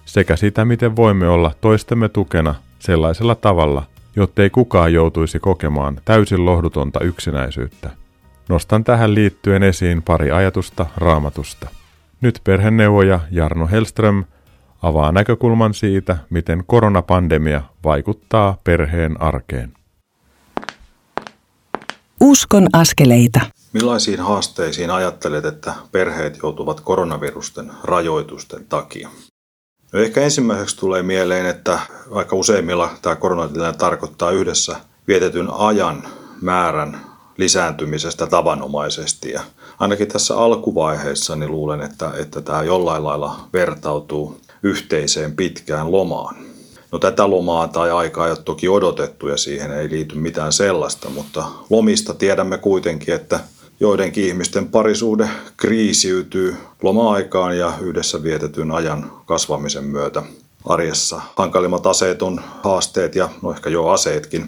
sekä sitä, miten voimme olla toistemme tukena sellaisella tavalla, jottei kukaan joutuisi kokemaan täysin lohdutonta yksinäisyyttä. Nostan tähän liittyen esiin pari ajatusta Raamatusta. Nyt perheneuvoja Jarno Hellström avaa näkökulman siitä, miten koronapandemia vaikuttaa perheen arkeen. Uskon askeleita. Millaisiin haasteisiin ajattelet, että perheet joutuvat koronavirusten rajoitusten takia? No ehkä ensimmäiseksi tulee mieleen, että aika useimmilla tämä koronatilanne tarkoittaa yhdessä vietetyn ajan määrän lisääntymisestä tavanomaisesti. Ja ainakin tässä alkuvaiheessa niin luulen, että tämä jollain lailla vertautuu yhteiseen pitkään lomaan. No tätä lomaa tai aikaa ei ole toki odotettu ja siihen ei liity mitään sellaista, mutta lomista tiedämme kuitenkin, että joidenkin ihmisten parisuhde kriisiytyy loma-aikaan ja yhdessä vietetyn ajan kasvamisen myötä. Arjessa hankalimmat haasteet ja no ehkä jo aseetkin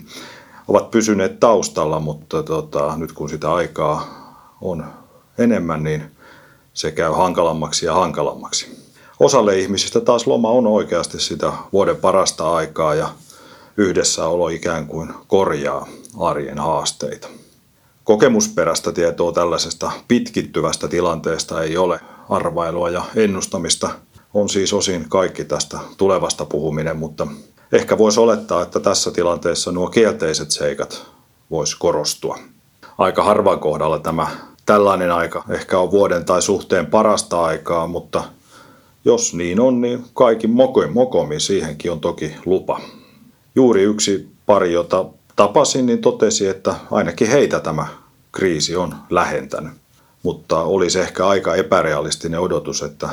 ovat pysyneet taustalla, mutta nyt kun sitä aikaa on enemmän, niin se käy hankalammaksi ja hankalammaksi. Osalle ihmisistä taas loma on oikeasti sitä vuoden parasta aikaa ja yhdessäolo ikään kuin korjaa arjen haasteita. Kokemusperäistä tietoa tällaisesta pitkittyvästä tilanteesta ei ole. Arvailua ja ennustamista on siis osin kaikki tästä tulevasta puhuminen, mutta ehkä voisi olettaa, että tässä tilanteessa nuo kielteiset seikat voisi korostua. Aika harvan kohdalla tämä tällainen aika ehkä on vuoden tai suhteen parasta aikaa, mutta jos niin on, niin kaikin mokomin siihenkin on toki lupa. Juuri yksi pari, jota tapasin, niin totesi, että ainakin heitä tämä kriisi on lähentänyt. Mutta olisi ehkä aika epärealistinen odotus, että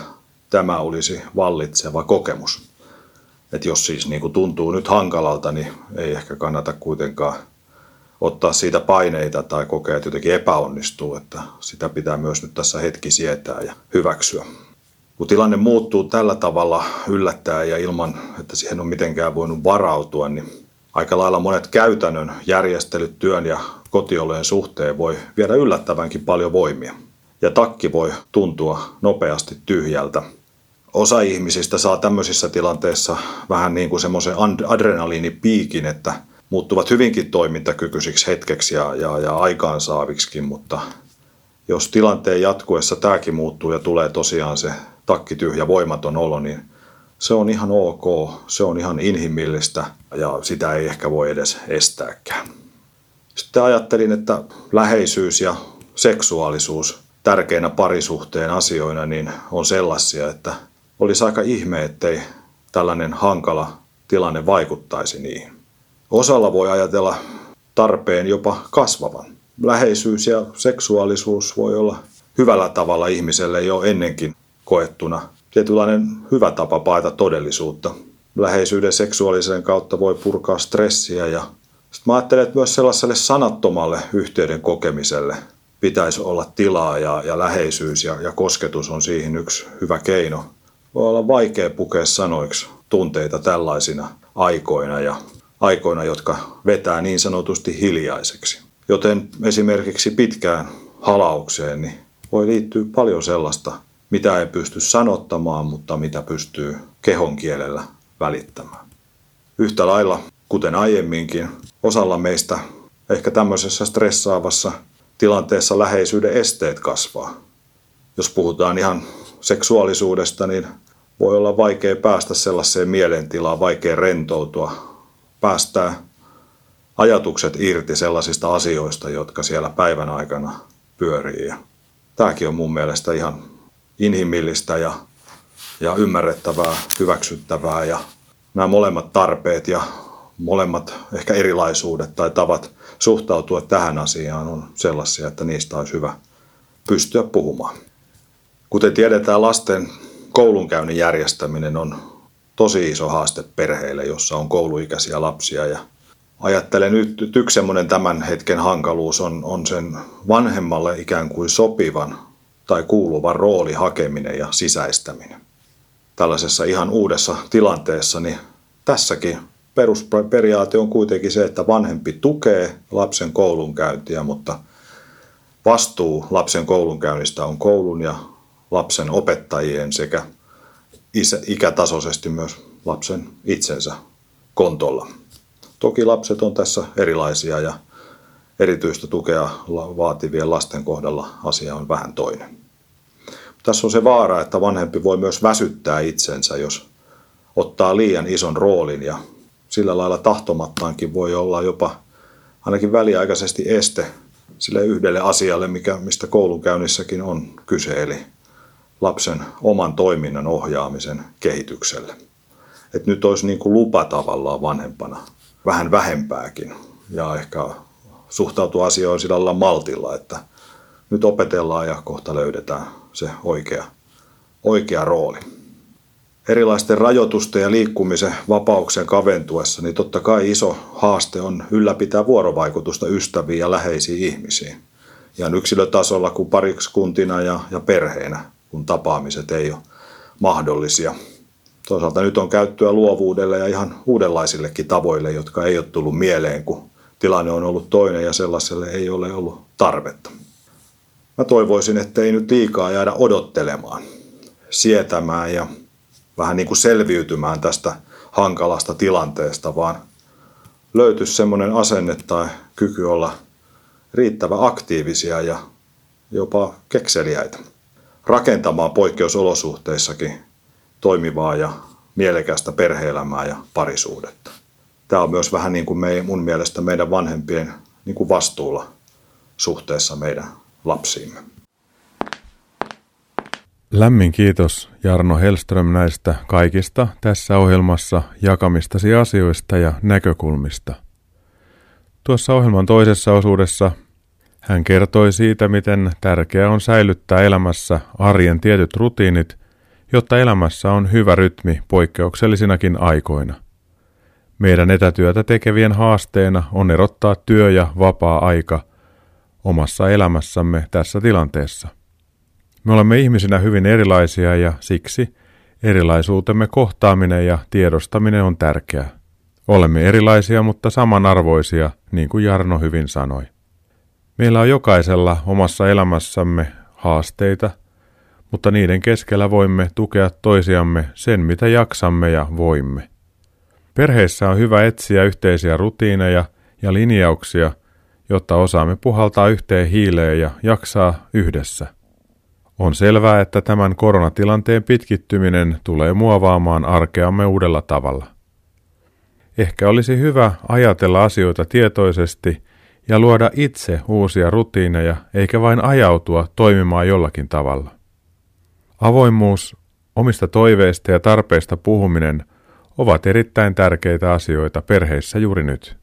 tämä olisi vallitseva kokemus. Että jos siis niin kuin tuntuu nyt hankalalta, niin ei ehkä kannata kuitenkaan ottaa siitä paineita tai kokea, että jotenkin epäonnistuu. Että sitä pitää myös nyt tässä hetki sietää ja hyväksyä. Kun tilanne muuttuu tällä tavalla yllättäen ja ilman, että siihen on mitenkään voinut varautua, niin aika lailla monet käytännön järjestelyt työn ja kotiolojen suhteen voi viedä yllättävänkin paljon voimia. Ja takki voi tuntua nopeasti tyhjältä. Osa ihmisistä saa tämmöisissä tilanteissa vähän niin kuin semmoisen adrenaliinipiikin, että muuttuvat hyvinkin toimintakykyisiksi hetkeksi ja aikaansaaviksikin, mutta jos tilanteen jatkuessa tämäkin muuttuu ja tulee tosiaan se takkityhjä voimaton olo, niin se on ihan ok, se on ihan inhimillistä ja sitä ei ehkä voi edes estääkään. Sitten ajattelin, että läheisyys ja seksuaalisuus tärkeinä parisuhteen asioina niin on sellaisia, että olisi aika ihme, ettei tällainen hankala tilanne vaikuttaisi niihin. Osalla voi ajatella tarpeen jopa kasvavan. Läheisyys ja seksuaalisuus voi olla hyvällä tavalla ihmiselle jo ennenkin koettuna tietynlainen hyvä tapa paeta todellisuutta. Läheisyyden seksuaalisen kautta voi purkaa stressiä ja sitten mä ajattelen, että myös sellaiselle sanattomalle yhteyden kokemiselle pitäisi olla tilaa ja läheisyys ja kosketus on siihen yksi hyvä keino. Voi olla vaikea pukea sanoiksi tunteita tällaisina aikoina ja aikoina, jotka vetää niin sanotusti hiljaiseksi. Joten esimerkiksi pitkään halaukseen niin voi liittyä paljon sellaista, mitä ei pysty sanottamaan, mutta mitä pystyy kehon kielellä välittämään. Yhtä lailla, kuten aiemminkin, osalla meistä ehkä tämmöisessä stressaavassa tilanteessa läheisyyden esteet kasvaa. Jos puhutaan ihan seksuaalisuudesta, niin voi olla vaikea päästä sellaiseen mielentilaan, vaikea rentoutua, päästää ajatukset irti sellaisista asioista, jotka siellä päivän aikana pyörii. Ja tämäkin on mun mielestä ihan inhimillistä ja ymmärrettävää, hyväksyttävää. Ja nämä molemmat tarpeet ja molemmat ehkä erilaisuudet tai tavat suhtautua tähän asiaan on sellaisia, että niistä olisi hyvä pystyä puhumaan. Kuten tiedetään, lasten koulunkäynnin järjestäminen on tosi iso haaste perheille, jossa on kouluikäisiä lapsia ja ajattelen nyt, että yksi semmoinen tämän hetken hankaluus on sen vanhemmalle ikään kuin sopivan tai kuuluvan rooli hakeminen ja sisäistäminen. Tällaisessa ihan uudessa tilanteessa, niin tässäkin perusperiaate on kuitenkin se, että vanhempi tukee lapsen koulunkäyntiä, mutta vastuu lapsen koulunkäynnistä on koulun ja lapsen opettajien sekä ikätasoisesti myös lapsen itsensä kontolla. Toki lapset on tässä erilaisia ja erityistä tukea vaativien lasten kohdalla asia on vähän toinen. Tässä on se vaara, että vanhempi voi myös väsyttää itsensä, jos ottaa liian ison roolin ja sillä lailla tahtomattaankin voi olla jopa ainakin väliaikaisesti este sille yhdelle asialle, mistä koulunkäynnissäkin on kyse, eli lapsen oman toiminnan ohjaamisen kehitykselle. Et nyt olisi niin kuin lupa tavallaan vanhempana. Vähän vähempääkin ja ehkä suhtautua asioihin sillä maltilla, että nyt opetellaan ja kohta löydetään se oikea rooli. Erilaisten rajoitusten ja liikkumisen vapauksen kaventuessa, niin totta kai iso haaste on ylläpitää vuorovaikutusta ystäviin ja läheisiin ihmisiin. Ihan yksilötasolla kuin pariskuntina ja perheenä, kun tapaamiset ei ole mahdollisia. Toisaalta nyt on käyttöä luovuudelle ja ihan uudenlaisillekin tavoille, jotka ei ole tullut mieleen, kun tilanne on ollut toinen ja sellaiselle ei ole ollut tarvetta. mä toivoisin, että ei nyt liikaa jäädä odottelemaan, sietämään ja vähän niin kuin selviytymään tästä hankalasta tilanteesta, vaan löytyisi semmoinen asenne tai kyky olla riittävän aktiivisia ja jopa kekseliäitä, rakentamaan poikkeusolosuhteissakin toimivaa ja mielekästä perhe-elämää ja parisuudetta. Tämä on myös vähän niin kuin mun mielestä meidän vanhempien niin kuin vastuulla suhteessa meidän lapsiimme. Lämmin kiitos Jarno Hellström näistä kaikista tässä ohjelmassa jakamistasi asioista ja näkökulmista. Tuossa ohjelman toisessa osuudessa hän kertoi siitä, miten tärkeää on säilyttää elämässä arjen tietyt rutiinit, jotta elämässä on hyvä rytmi poikkeuksellisinakin aikoina. Meidän etätyötä tekevien haasteena on erottaa työ- ja vapaa-aika omassa elämässämme tässä tilanteessa. Me olemme ihmisinä hyvin erilaisia ja siksi erilaisuutemme kohtaaminen ja tiedostaminen on tärkeää. Olemme erilaisia, mutta samanarvoisia, niin kuin Jarno hyvin sanoi. Meillä on jokaisella omassa elämässämme haasteita, mutta niiden keskellä voimme tukea toisiamme sen, mitä jaksamme ja voimme. Perheissä on hyvä etsiä yhteisiä rutiineja ja linjauksia, jotta osaamme puhaltaa yhteen hiileen ja jaksaa yhdessä. On selvää, että tämän koronatilanteen pitkittyminen tulee muovaamaan arkeamme uudella tavalla. Ehkä olisi hyvä ajatella asioita tietoisesti ja luoda itse uusia rutiineja, eikä vain ajautua toimimaan jollakin tavalla. Avoimuus, omista toiveista ja tarpeista puhuminen ovat erittäin tärkeitä asioita perheissä juuri nyt.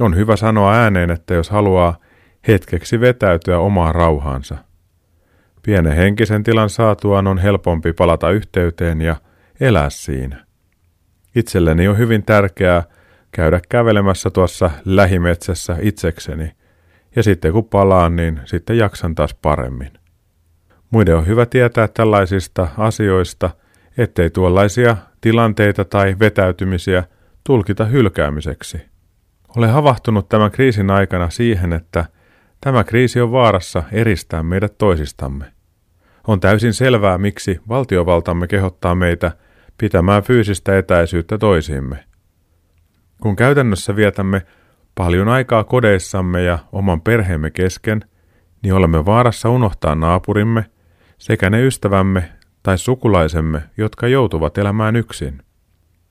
On hyvä sanoa ääneen, että jos haluaa hetkeksi vetäytyä omaan rauhaansa. Pienen henkisen tilan saatuaan on helpompi palata yhteyteen ja elää siinä. Itselleni on hyvin tärkeää käydä kävelemässä tuossa lähimetsässä itsekseni, ja sitten kun palaan, niin sitten jaksan taas paremmin. Muiden on hyvä tietää tällaisista asioista, ettei tuollaisia tilanteita tai vetäytymisiä tulkita hylkäämiseksi. Olen havahtunut tämän kriisin aikana siihen, että tämä kriisi on vaarassa eristää meidät toisistamme. On täysin selvää, miksi valtiovaltamme kehottaa meitä pitämään fyysistä etäisyyttä toisiimme. Kun käytännössä vietämme paljon aikaa kodeissamme ja oman perheemme kesken, niin olemme vaarassa unohtaa naapurimme sekä ne ystävämme tai sukulaisemme, jotka joutuvat elämään yksin.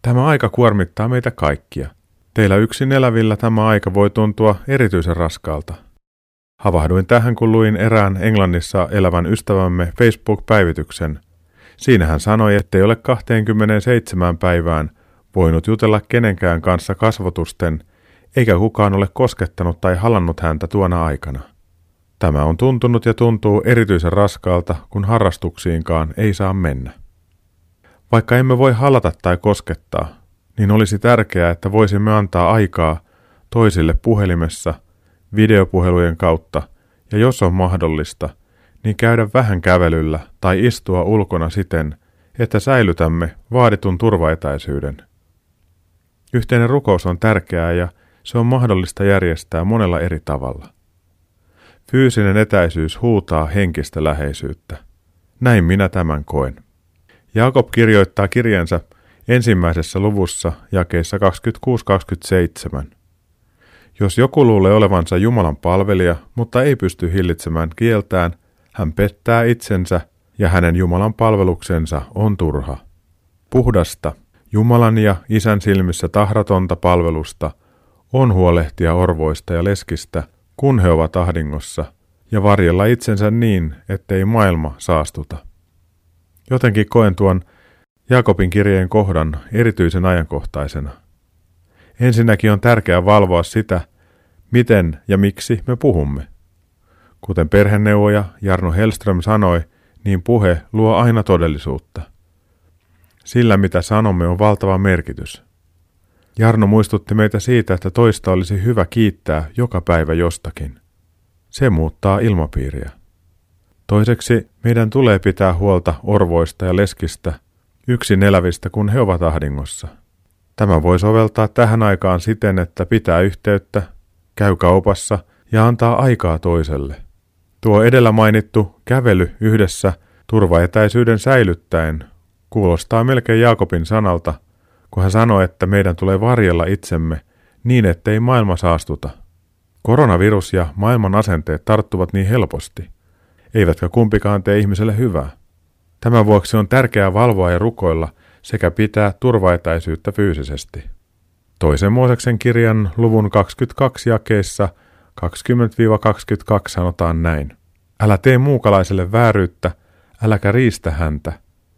Tämä aika kuormittaa meitä kaikkia. Teillä yksin elävillä tämä aika voi tuntua erityisen raskaalta. Havahduin tähän, kun luin erään Englannissa elävän ystävämme Facebook-päivityksen. Siinä hän sanoi, ettei ole 27 päivään voinut jutella kenenkään kanssa kasvotusten, eikä kukaan ole koskettanut tai halannut häntä tuona aikana. Tämä on tuntunut ja tuntuu erityisen raskaalta, kun harrastuksiinkaan ei saa mennä. Vaikka emme voi halata tai koskettaa, niin olisi tärkeää, että voisimme antaa aikaa toisille puhelimessa, videopuhelujen kautta ja jos on mahdollista, niin käydä vähän kävelyllä tai istua ulkona siten, että säilytämme vaaditun turvaetäisyyden. Yhteinen rukous on tärkeää ja se on mahdollista järjestää monella eri tavalla. Fyysinen etäisyys huutaa henkistä läheisyyttä. Näin minä tämän koen. Jaakob kirjoittaa kirjansa ensimmäisessä luvussa jakeissa 26-27. Jos joku luulee olevansa Jumalan palvelija, mutta ei pysty hillitsemään kieltään, hän pettää itsensä ja hänen Jumalan palveluksensa on turha. Puhdasta, Jumalan ja Isän silmissä tahratonta palvelusta on huolehtia orvoista ja leskistä, kun he ovat ahdingossa, ja varjella itsensä niin, ettei maailma saastuta. Jotenkin koen tuon Jaakobin kirjeen kohdan erityisen ajankohtaisena. Ensinnäkin on tärkeää valvoa sitä, miten ja miksi me puhumme. Kuten perheneuvoja Jarno Hellström sanoi, niin puhe luo aina todellisuutta. Sillä, mitä sanomme, on valtava merkitys. Jarno muistutti meitä siitä, että toista olisi hyvä kiittää joka päivä jostakin. Se muuttaa ilmapiiriä. Toiseksi meidän tulee pitää huolta orvoista ja leskistä, yksin elävistä, kun he ovat ahdingossa. Tämä voi soveltaa tähän aikaan siten, että pitää yhteyttä, käy kaupassa ja antaa aikaa toiselle. Tuo edellä mainittu kävely yhdessä turvaetäisyyden säilyttäen kuulostaa melkein Jaakobin sanalta, kun hän sanoi, että meidän tulee varjella itsemme niin, ettei maailma saastuta. Koronavirus ja maailman asenteet tarttuvat niin helposti, eivätkä kumpikaan tee ihmiselle hyvää. Tämän vuoksi on tärkeää valvoa ja rukoilla sekä pitää turvaetäisyyttä fyysisesti. Toisen Mooseksen kirjan luvun 22 jakeissa 20-22 sanotaan näin. Älä tee muukalaiselle vääryyttä, äläkä riistä häntä,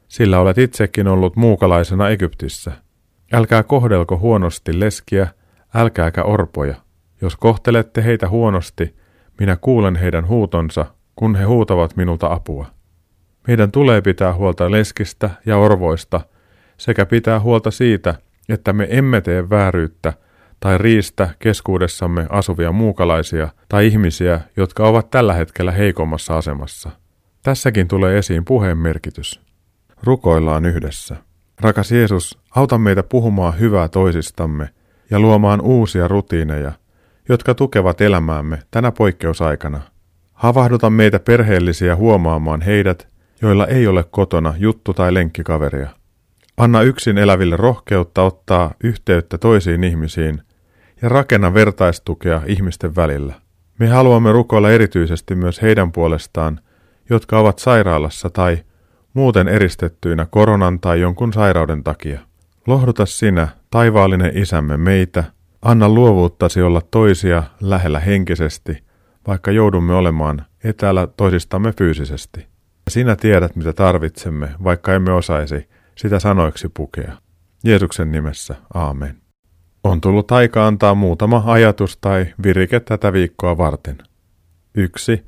sillä olet itsekin ollut muukalaisena Egyptissä. Älkää kohdelko huonosti leskiä, älkääkä orpoja. Jos kohtelette heitä huonosti, minä kuulen heidän huutonsa, kun he huutavat minulta apua. Meidän tulee pitää huolta leskistä ja orvoista sekä pitää huolta siitä, että me emme tee vääryyttä tai riistä keskuudessamme asuvia muukalaisia tai ihmisiä, jotka ovat tällä hetkellä heikommassa asemassa. Tässäkin tulee esiin puheen merkitys. Rukoillaan yhdessä. Rakas Jeesus, auta meitä puhumaan hyvää toisistamme ja luomaan uusia rutiineja, jotka tukevat elämäämme tänä poikkeusaikana. Havahduta meitä perheellisiä huomaamaan heidät, joilla ei ole kotona juttu- tai lenkkikaveria. Anna yksin eläville rohkeutta ottaa yhteyttä toisiin ihmisiin ja rakenna vertaistukea ihmisten välillä. Me haluamme rukoilla erityisesti myös heidän puolestaan, jotka ovat sairaalassa tai muuten eristettyinä koronan tai jonkun sairauden takia. Lohduta sinä, taivaallinen Isämme, meitä. Anna luovuuttasi olla toisia lähellä henkisesti, vaikka joudumme olemaan etäällä toisistamme fyysisesti. Sinä tiedät, mitä tarvitsemme, vaikka emme osaisi sitä sanoiksi pukea. Jeesuksen nimessä, aamen. On tullut aika antaa muutama ajatus tai virike tätä viikkoa varten. 1.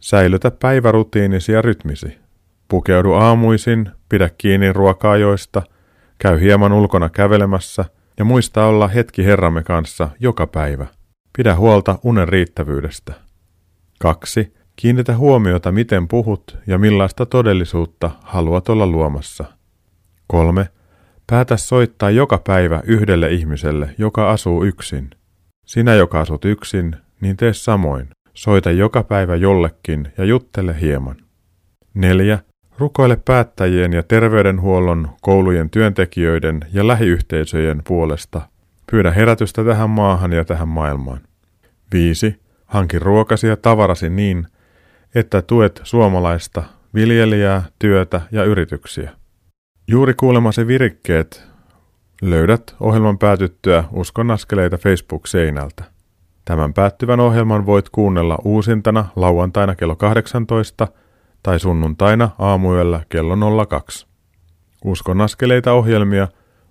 Säilytä päivärutiinisi ja rytmisi. Pukeudu aamuisin, pidä kiinni ruoka-ajoista, käy hieman ulkona kävelemässä ja muista olla hetki Herramme kanssa joka päivä. Pidä huolta unen riittävyydestä. 2. Kiinnitä huomiota, miten puhut ja millaista todellisuutta haluat olla luomassa. 3. Päätä soittaa joka päivä yhdelle ihmiselle, joka asuu yksin. Sinä, joka asut yksin, niin tee samoin. Soita joka päivä jollekin ja juttele hieman. 4. Rukoile päättäjien ja terveydenhuollon, koulujen työntekijöiden ja lähiyhteisöjen puolesta. Pyydä herätystä tähän maahan ja tähän maailmaan. 5. Hanki ruokasi ja tavarasi niin, että tuet suomalaista, viljelijää, työtä ja yrityksiä. Juuri kuulemasi virikkeet löydät ohjelman päätyttyä Uskon askeleita Facebook-seinältä. Tämän päättyvän ohjelman voit kuunnella uusintana lauantaina kello 18 tai sunnuntaina aamuyöllä kello 02. Uskon askeleita ohjelmia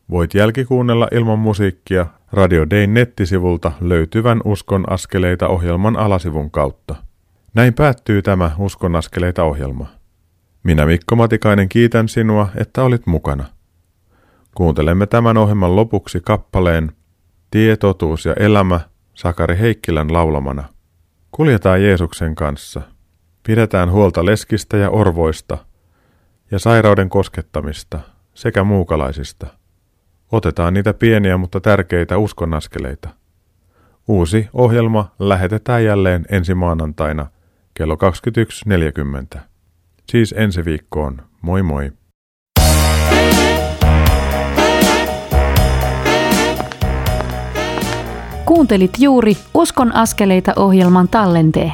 voit jälkikuunnella ilman musiikkia Radio Dein nettisivulta löytyvän Uskon askeleita ohjelman alasivun kautta. Näin päättyy tämä Uskon askeleita ohjelma. Minä Mikko Matikainen kiitän sinua, että olit mukana. Kuuntelemme tämän ohjelman lopuksi kappaleen Tie, totuus ja elämä Sakari Heikkilän laulamana. Kuljetaan Jeesuksen kanssa. Pidetään huolta leskistä ja orvoista ja sairauden koskettamista sekä muukalaisista. Otetaan niitä pieniä, mutta tärkeitä uskonaskeleita. Uusi ohjelma lähetetään jälleen ensi maanantaina kello 21.40. Siis ensi viikkoon. Moi moi! Kuuntelit juuri Uskon askeleita -ohjelman tallenteen.